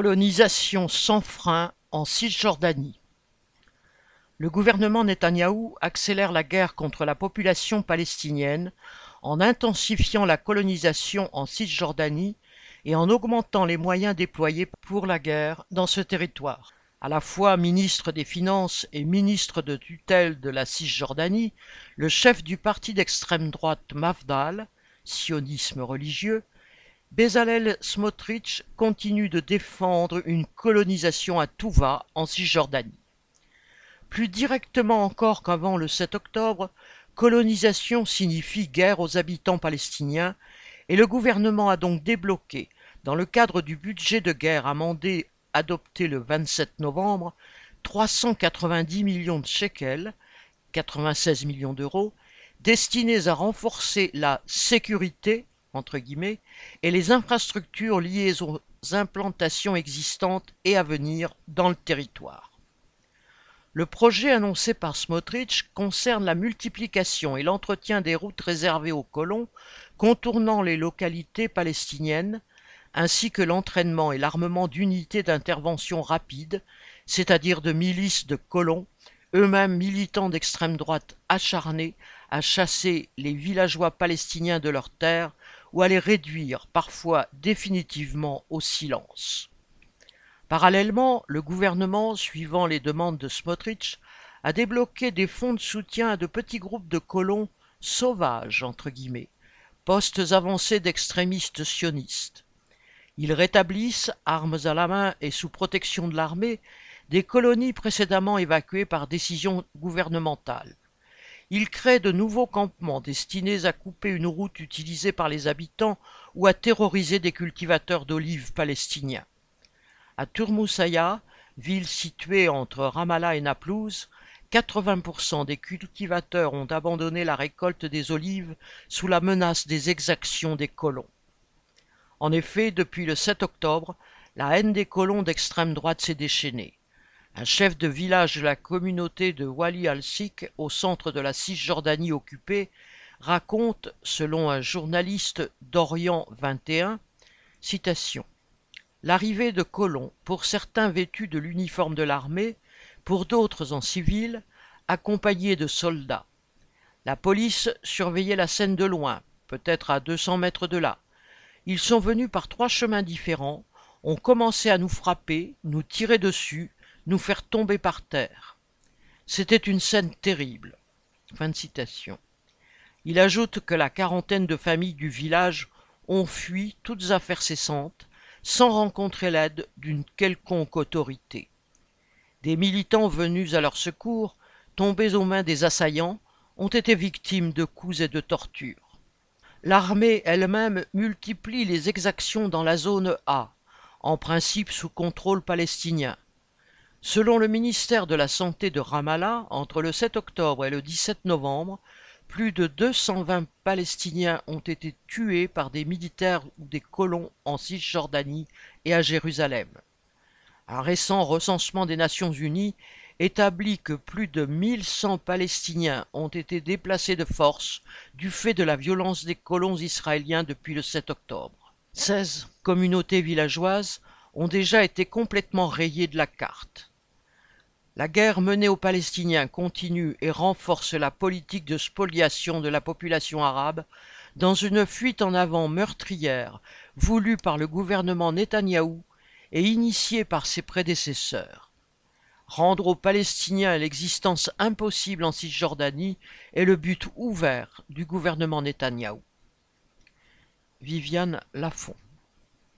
Colonisation sans frein en Cisjordanie. Le gouvernement Netanyahou accélère la guerre contre la population palestinienne en intensifiant la colonisation en Cisjordanie et en augmentant les moyens déployés pour la guerre dans ce territoire. À la fois ministre des Finances et ministre de tutelle de la Cisjordanie, le chef du parti d'extrême droite Mafdal, sionisme religieux, Bezalel Smotrich continue de défendre une colonisation à tout va en Cisjordanie. Plus directement encore qu'avant le 7 octobre, colonisation signifie guerre aux habitants palestiniens et le gouvernement a donc débloqué, dans le cadre du budget de guerre amendé adopté le 27 novembre, 390 millions de shekels, 96 millions d'euros, destinés à renforcer la « sécurité » entre guillemets, et les infrastructures liées aux implantations existantes et à venir dans le territoire. Le projet annoncé par Smotrich concerne la multiplication et l'entretien des routes réservées aux colons contournant les localités palestiniennes, ainsi que l'entraînement et l'armement d'unités d'intervention rapide, c'est-à-dire de milices de colons, eux-mêmes militants d'extrême droite acharnés à chasser les villageois palestiniens de leurs terres ou à les réduire, parfois définitivement, au silence. Parallèlement, le gouvernement, suivant les demandes de Smotrich, a débloqué des fonds de soutien à de petits groupes de colons « sauvages », entre guillemets, postes avancés d'extrémistes sionistes. Ils rétablissent, armes à la main et sous protection de l'armée, des colonies précédemment évacuées par décision gouvernementale. Ils créent de nouveaux campements destinés à couper une route utilisée par les habitants ou à terroriser des cultivateurs d'olives palestiniens. À Turmousaya, ville située entre Ramallah et Naplouse, 80% des cultivateurs ont abandonné la récolte des olives sous la menace des exactions des colons. En effet, depuis le 7 octobre, la haine des colons d'extrême droite s'est déchaînée. Un chef de village de la communauté de Wali-Al-Sik, au centre de la Cisjordanie occupée, raconte, selon un journaliste d'Orient 21, citation, « L'arrivée de colons, pour certains vêtus de l'uniforme de l'armée, pour d'autres en civil, accompagnés de soldats. La police surveillait la scène de loin, peut-être à 200 mètres de là. Ils sont venus par 3 chemins différents, ont commencé à nous frapper, nous tirer dessus, nous faire tomber par terre. C'était une scène terrible. » Fin de citation. Il ajoute que la quarantaine de familles du village ont fui toutes affaires cessantes, sans rencontrer l'aide d'une quelconque autorité. Des militants venus à leur secours, tombés aux mains des assaillants, ont été victimes de coups et de tortures. L'armée elle-même multiplie les exactions dans la zone A, en principe sous contrôle palestinien. Selon le ministère de la Santé de Ramallah, entre le 7 octobre et le 17 novembre, plus de 220 Palestiniens ont été tués par des militaires ou des colons en Cisjordanie et à Jérusalem. Un récent recensement des Nations Unies établit que plus de 1100 Palestiniens ont été déplacés de force du fait de la violence des colons israéliens depuis le 7 octobre. 16 communautés villageoises ont déjà été complètement rayées de la carte. La guerre menée aux Palestiniens continue et renforce la politique de spoliation de la population arabe dans une fuite en avant meurtrière voulue par le gouvernement Netanyahou et initiée par ses prédécesseurs. Rendre aux Palestiniens l'existence impossible en Cisjordanie est le but ouvert du gouvernement Netanyahou. Viviane Lafont.